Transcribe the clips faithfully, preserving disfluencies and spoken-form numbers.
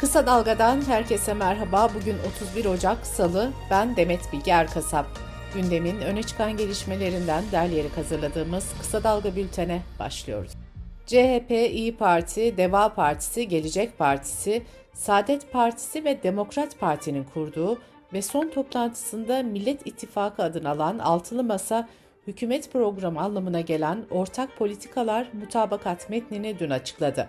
Kısa Dalga'dan herkese merhaba. Bugün otuz bir Ocak Salı, ben Demet Bilge Erkasap. Gündemin öne çıkan gelişmelerinden derleyerek hazırladığımız Kısa Dalga bültene başlıyoruz. C H P, İYİ Parti, Deva Partisi, Gelecek Partisi, Saadet Partisi ve Demokrat Parti'nin kurduğu ve son toplantısında Millet İttifakı adını alan Altılı Masa, hükümet programı anlamına gelen ortak politikalar mutabakat metnini dün açıkladı.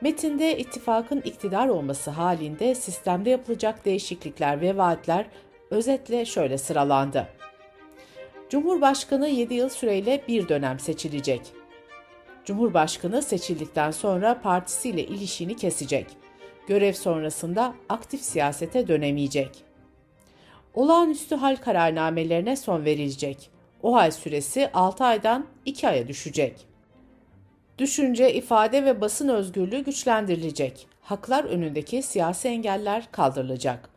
Metinde ittifakın iktidar olması halinde sistemde yapılacak değişiklikler ve vaatler özetle şöyle sıralandı. Cumhurbaşkanı yedi yıl süreyle bir dönem seçilecek. Cumhurbaşkanı seçildikten sonra partisiyle ilişiğini kesecek. Görev sonrasında aktif siyasete dönemeyecek. Olağanüstü hal kararnamelerine son verilecek. O hal süresi altı aydan iki aya düşecek. Düşünce, ifade ve basın özgürlüğü güçlendirilecek. Haklar önündeki siyasi engeller kaldırılacak.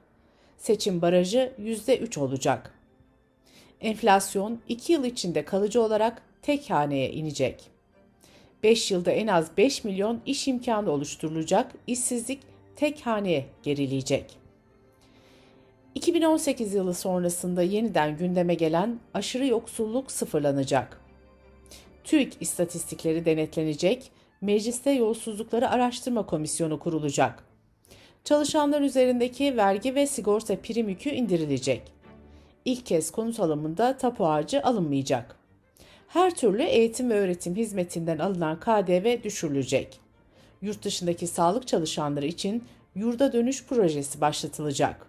Seçim barajı yüzde üç olacak. Enflasyon iki yıl içinde kalıcı olarak tek haneye inecek. beş yılda en az beş milyon iş imkanı oluşturulacak, işsizlik tek haneye gerileyecek. iki bin on sekiz yılı sonrasında yeniden gündeme gelen aşırı yoksulluk sıfırlanacak. TÜİK istatistikleri denetlenecek, mecliste yolsuzlukları araştırma komisyonu kurulacak. Çalışanlar üzerindeki vergi ve sigorta prim yükü indirilecek. İlk kez konut alımında tapu harcı alınmayacak. Her türlü eğitim ve öğretim hizmetinden alınan K D V düşürülecek. Yurt dışındaki sağlık çalışanları için yurda dönüş projesi başlatılacak.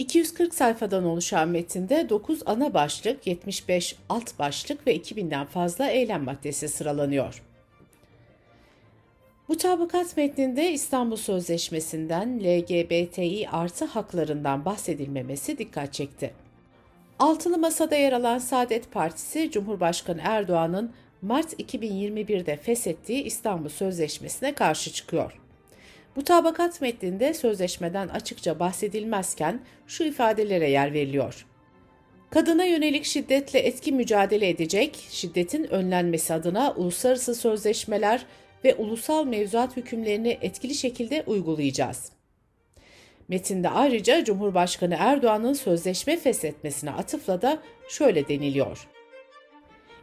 iki yüz kırk sayfadan oluşan metinde dokuz ana başlık, yetmiş beş alt başlık ve iki binden fazla eylem maddesi sıralanıyor. Mutabakat metninde İstanbul Sözleşmesi'nden L G B T İ artı haklarından bahsedilmemesi dikkat çekti. Altılı Masa'da yer alan Saadet Partisi, Cumhurbaşkanı Erdoğan'ın Mart iki bin yirmi birde feshettiği İstanbul Sözleşmesi'ne karşı çıkıyor. Mutabakat metninde sözleşmeden açıkça bahsedilmezken şu ifadelere yer veriliyor. Kadına yönelik şiddetle etkin mücadele edecek, şiddetin önlenmesi adına uluslararası sözleşmeler ve ulusal mevzuat hükümlerini etkili şekilde uygulayacağız. Metinde ayrıca Cumhurbaşkanı Erdoğan'ın sözleşme feshetmesine atıfla da şöyle deniliyor.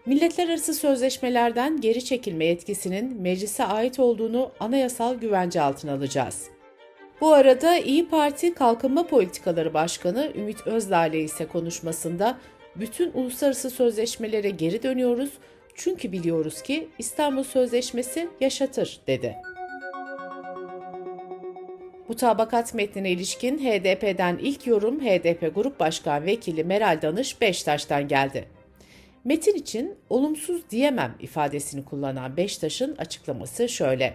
Milletler arası sözleşmelerden geri çekilme yetkisinin meclise ait olduğunu anayasal güvence altına alacağız. Bu arada İYİ Parti Kalkınma Politikaları Başkanı Ümit Özdağ ile ise konuşmasında bütün uluslararası sözleşmelere geri dönüyoruz çünkü biliyoruz ki İstanbul Sözleşmesi yaşatır dedi. Mutabakat metnine ilişkin H D P'den ilk yorum H D P Grup Başkan Vekili Meral Danış Beştaş'tan geldi. Metin için olumsuz diyemem ifadesini kullanan Beştaş'ın açıklaması şöyle.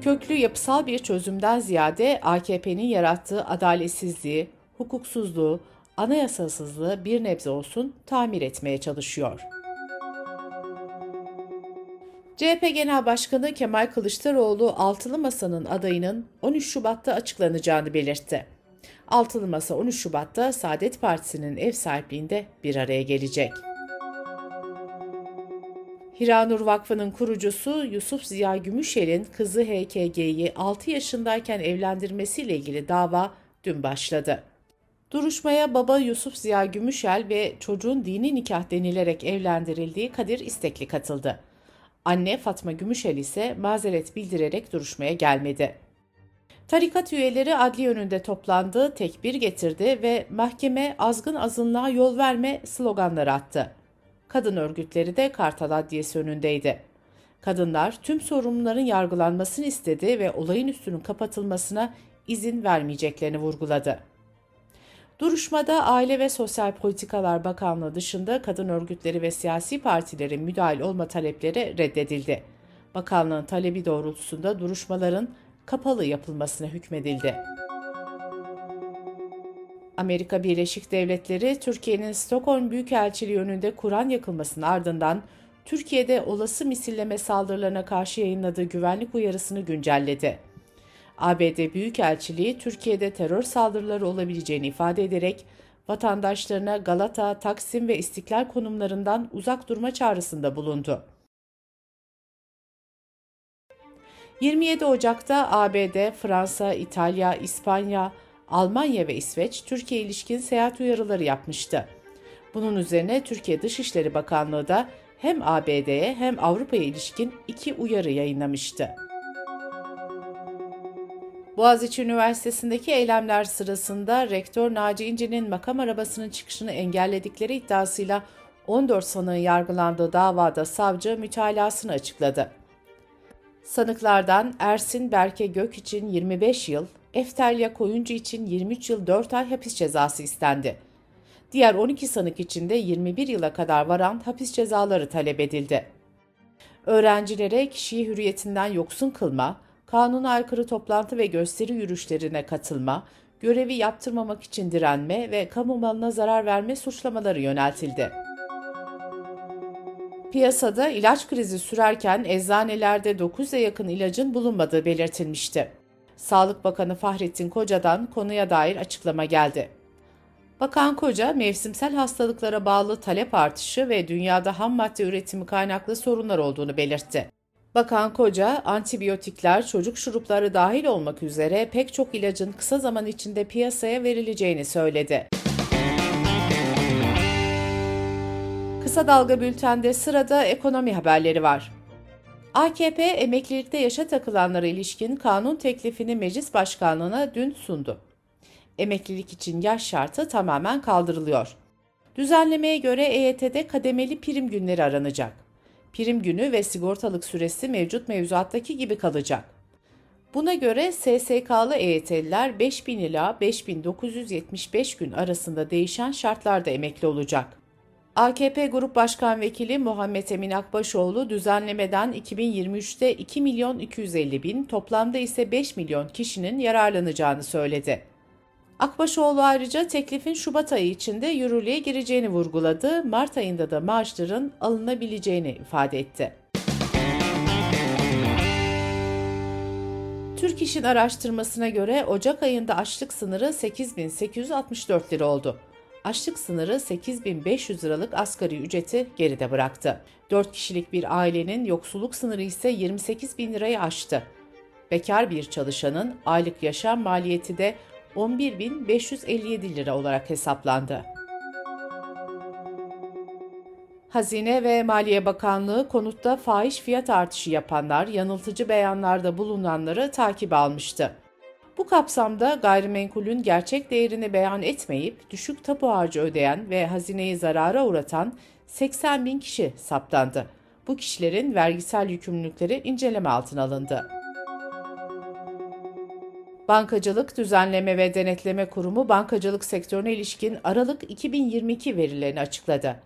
Köklü yapısal bir çözümden ziyade A K P'nin yarattığı adaletsizliği, hukuksuzluğu, anayasasızlığı bir nebze olsun tamir etmeye çalışıyor. C H P Genel Başkanı Kemal Kılıçdaroğlu, Altılı Masa'nın adayının on üç Şubat'ta açıklanacağını belirtti. Altılı Masa on üç Şubat'ta Saadet Partisi'nin ev sahipliğinde bir araya gelecek. Hiranur Vakfı'nın kurucusu Yusuf Ziya Gümüşel'in kızı H K G'yi altı yaşındayken evlendirmesiyle ilgili dava dün başladı. Duruşmaya baba Yusuf Ziya Gümüşel ve çocuğun dini nikah denilerek evlendirildiği Kadir İstekli katıldı. Anne Fatma Gümüşel ise mazeret bildirerek duruşmaya gelmedi. Tarikat üyeleri adli önünde toplandı, tekbir getirdi ve mahkeme azgın azınlığa yol verme sloganları attı. Kadın örgütleri de Kartal Adliyesi önündeydi. Kadınlar tüm sorumluların yargılanmasını istedi ve olayın üstünün kapatılmasına izin vermeyeceklerini vurguladı. Duruşmada Aile ve Sosyal Politikalar Bakanlığı dışında kadın örgütleri ve siyasi partilerin müdahil olma talepleri reddedildi. Bakanlığın talebi doğrultusunda duruşmaların kapalı yapılmasına hükmedildi. Amerika Birleşik Devletleri, Türkiye'nin Stockholm Büyükelçiliği önünde Kur'an yakılmasının ardından Türkiye'de olası misilleme saldırılarına karşı yayınladığı güvenlik uyarısını güncelledi. A B D Büyükelçiliği, Türkiye'de terör saldırıları olabileceğini ifade ederek vatandaşlarına Galata, Taksim ve İstiklal konumlarından uzak durma çağrısında bulundu. yirmi yedi Ocak'ta A B D, Fransa, İtalya, İspanya, Almanya ve İsveç Türkiye ilişkin seyahat uyarıları yapmıştı. Bunun üzerine Türkiye Dışişleri Bakanlığı da hem A B D'ye hem Avrupa'ya ilişkin iki uyarı yayınlamıştı. Boğaziçi Üniversitesi'ndeki eylemler sırasında Rektör Naci İnce'nin makam arabasının çıkışını engelledikleri iddiasıyla on dört sanığın yargılandığı davada savcı mütalasını açıkladı. Sanıklardan Ersin Berke Gök için yirmi beş yıl, Eftelya Koyuncu için yirmi üç yıl dört ay hapis cezası istendi. Diğer on iki sanık için de yirmi bir yıla kadar varan hapis cezaları talep edildi. Öğrencilere kişiyi hürriyetinden yoksun kılma, kanuna aykırı toplantı ve gösteri yürüyüşlerine katılma, görevi yaptırmamak için direnme ve kamu malına zarar verme suçlamaları yöneltildi. Piyasada ilaç krizi sürerken eczanelerde dokuz yüze yakın ilacın bulunmadığı belirtilmişti. Sağlık Bakanı Fahrettin Koca'dan konuya dair açıklama geldi. Bakan Koca, mevsimsel hastalıklara bağlı talep artışı ve dünyada ham madde üretimi kaynaklı sorunlar olduğunu belirtti. Bakan Koca, antibiyotikler, çocuk şurupları dahil olmak üzere pek çok ilacın kısa zaman içinde piyasaya verileceğini söyledi. Kısa Dalga Bülten'de sırada ekonomi haberleri var. A K P, emeklilikte yaşa takılanlara ilişkin kanun teklifini Meclis Başkanlığı'na dün sundu. Emeklilik için yaş şartı tamamen kaldırılıyor. Düzenlemeye göre E Y T'de kademeli prim günleri aranacak. Prim günü ve sigortalık süresi mevcut mevzuattaki gibi kalacak. Buna göre S S K'lı E Y T'liler beş bin ila beş bin dokuz yüz yetmiş beş gün arasında değişen şartlarda emekli olacak. A K P Grup Başkan Vekili Muhammed Emin Akbaşoğlu, düzenlemeden iki bin yirmi üçte iki milyon iki yüz elli bin, toplamda ise beş milyon kişinin yararlanacağını söyledi. Akbaşoğlu ayrıca teklifin Şubat ayı içinde yürürlüğe gireceğini vurguladı, Mart ayında da maaşların alınabileceğini ifade etti. Türk İş'in araştırmasına göre Ocak ayında açlık sınırı sekiz bin sekiz yüz altmış dört lira oldu. Açlık sınırı sekiz bin beş yüz liralık asgari ücreti geride bıraktı. dört kişilik bir ailenin yoksulluk sınırı ise yirmi sekiz bin lirayı aştı. Bekar bir çalışanın aylık yaşam maliyeti de on bir bin beş yüz elli yedi lira olarak hesaplandı. Hazine ve Maliye Bakanlığı, konutta fahiş fiyat artışı yapanlar, yanıltıcı beyanlarda bulunanları takibe almıştı. Bu kapsamda gayrimenkulün gerçek değerini beyan etmeyip düşük tapu harcı ödeyen ve hazineyi zarara uğratan seksen bin kişi saptandı. Bu kişilerin vergisel yükümlülükleri inceleme altına alındı. Bankacılık Düzenleme ve Denetleme Kurumu, bankacılık sektörüne ilişkin Aralık iki bin yirmi iki verilerini açıkladı.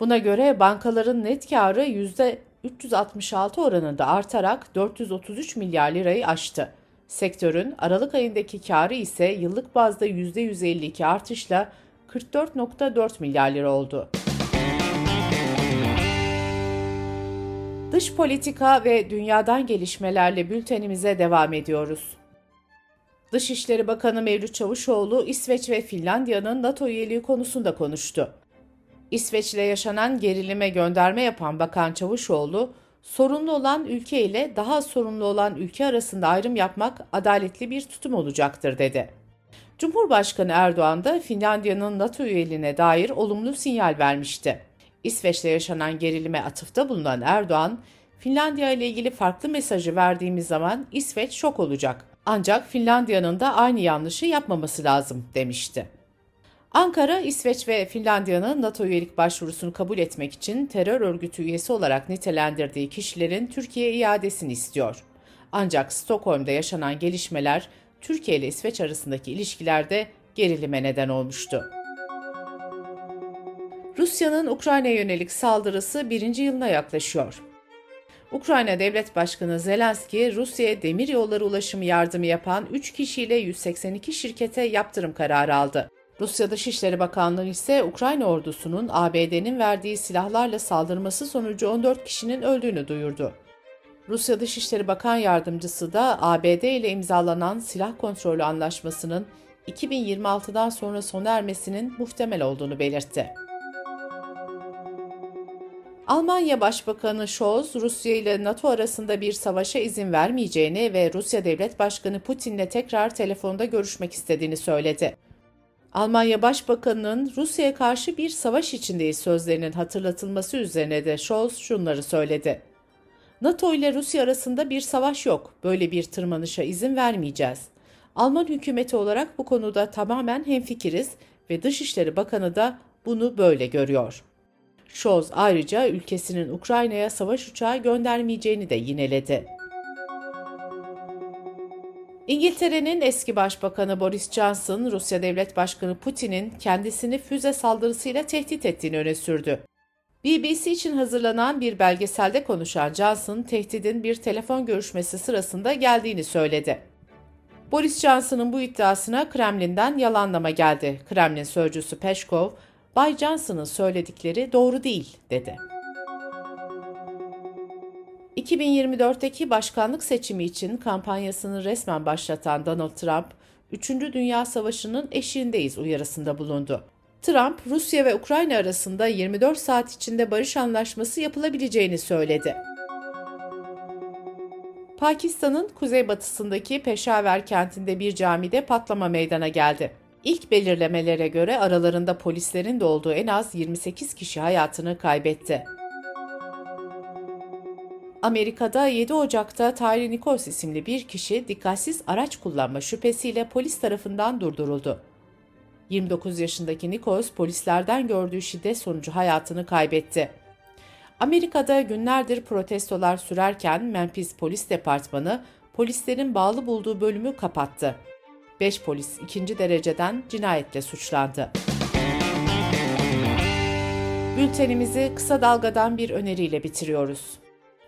Buna göre bankaların net karı yüzde üç yüz altmış altı oranında artarak dört yüz otuz üç milyar lirayı aştı. Sektörün Aralık ayındaki karı ise yıllık bazda yüzde yüz elli iki artışla kırk dört virgül dört milyar lira oldu. Dış politika ve dünyadan gelişmelerle bültenimize devam ediyoruz. Dışişleri Bakanı Mevlüt Çavuşoğlu, İsveç ve Finlandiya'nın NATO üyeliği konusunda konuştu. İsveç ile yaşanan gerilime gönderme yapan Bakan Çavuşoğlu, sorunlu olan ülke ile daha sorunlu olan ülke arasında ayrım yapmak adaletli bir tutum olacaktır dedi. Cumhurbaşkanı Erdoğan da Finlandiya'nın NATO üyeliğine dair olumlu sinyal vermişti. İsveç'te yaşanan gerilime atıfta bulunan Erdoğan, Finlandiya ile ilgili farklı mesajı verdiğimiz zaman İsveç şok olacak. Ancak Finlandiya'nın da aynı yanlışı yapmaması lazım demişti. Ankara, İsveç ve Finlandiya'nın NATO üyelik başvurusunu kabul etmek için terör örgütü üyesi olarak nitelendirdiği kişilerin Türkiye'ye iadesini istiyor. Ancak Stockholm'da yaşanan gelişmeler Türkiye ile İsveç arasındaki ilişkilerde gerilime neden olmuştu. Rusya'nın Ukrayna'ya yönelik saldırısı birinci yılına yaklaşıyor. Ukrayna Devlet Başkanı Zelenski, Rusya'ya demir yolları ulaşımı yardımı yapan üç kişiyle yüz seksen iki şirkete yaptırım kararı aldı. Rusya Dışişleri Bakanlığı ise Ukrayna ordusunun A B D'nin verdiği silahlarla saldırması sonucu on dört kişinin öldüğünü duyurdu. Rusya Dışişleri Bakan Yardımcısı da A B D ile imzalanan silah kontrolü anlaşmasının iki bin yirmi altıdan sonra sona ermesinin muhtemel olduğunu belirtti. Almanya Başbakanı Scholz, Rusya ile NATO arasında bir savaşa izin vermeyeceğini ve Rusya Devlet Başkanı Putin'le tekrar telefonda görüşmek istediğini söyledi. Almanya Başbakanı'nın Rusya'ya karşı bir savaş içindeyiz sözlerinin hatırlatılması üzerine de Scholz şunları söyledi. NATO ile Rusya arasında bir savaş yok, böyle bir tırmanışa izin vermeyeceğiz. Alman hükümeti olarak bu konuda tamamen hemfikiriz ve Dışişleri Bakanı da bunu böyle görüyor. Scholz ayrıca ülkesinin Ukrayna'ya savaş uçağı göndermeyeceğini de yineledi. İngiltere'nin eski Başbakanı Boris Johnson, Rusya Devlet Başkanı Putin'in kendisini füze saldırısıyla tehdit ettiğini öne sürdü. B B C için hazırlanan bir belgeselde konuşan Johnson, tehdidin bir telefon görüşmesi sırasında geldiğini söyledi. Boris Johnson'ın bu iddiasına Kremlin'den yalanlama geldi. Kremlin sözcüsü Peskov, Bay Johnson'ın söyledikleri doğru değil, dedi. iki bin yirmi dörtteki başkanlık seçimi için kampanyasını resmen başlatan Donald Trump, üçüncü. Dünya Savaşı'nın eşiğindeyiz uyarısında bulundu. Trump, Rusya ve Ukrayna arasında yirmi dört saat içinde barış anlaşması yapılabileceğini söyledi. Pakistan'ın kuzeybatısındaki Peşaver kentinde bir camide patlama meydana geldi. İlk belirlemelere göre aralarında polislerin de olduğu en az yirmi sekiz kişi hayatını kaybetti. Amerika'da yedi Ocak'ta Tyre Nichols isimli bir kişi dikkatsiz araç kullanma şüphesiyle polis tarafından durduruldu. yirmi dokuz yaşındaki Nichols polislerden gördüğü şiddet sonucu hayatını kaybetti. Amerika'da günlerdir protestolar sürerken Memphis Polis Departmanı polislerin bağlı bulduğu bölümü kapattı. beş polis ikinci dereceden cinayetle suçlandı. Bültenimizi kısa dalgadan bir öneriyle bitiriyoruz.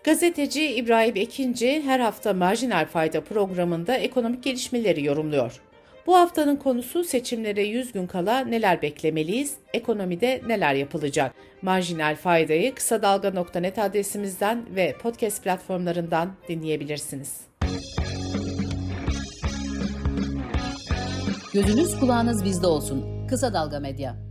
Gazeteci İbrahim Ekinci her hafta Marjinal Fayda programında ekonomik gelişmeleri yorumluyor. Bu haftanın konusu seçimlere yüz gün kala neler beklemeliyiz, ekonomide neler yapılacak? Marjinal Fayda'yı kısa dalga nokta net adresimizden ve podcast platformlarından dinleyebilirsiniz. Gözünüz kulağınız bizde olsun. Kısa Dalga Medya.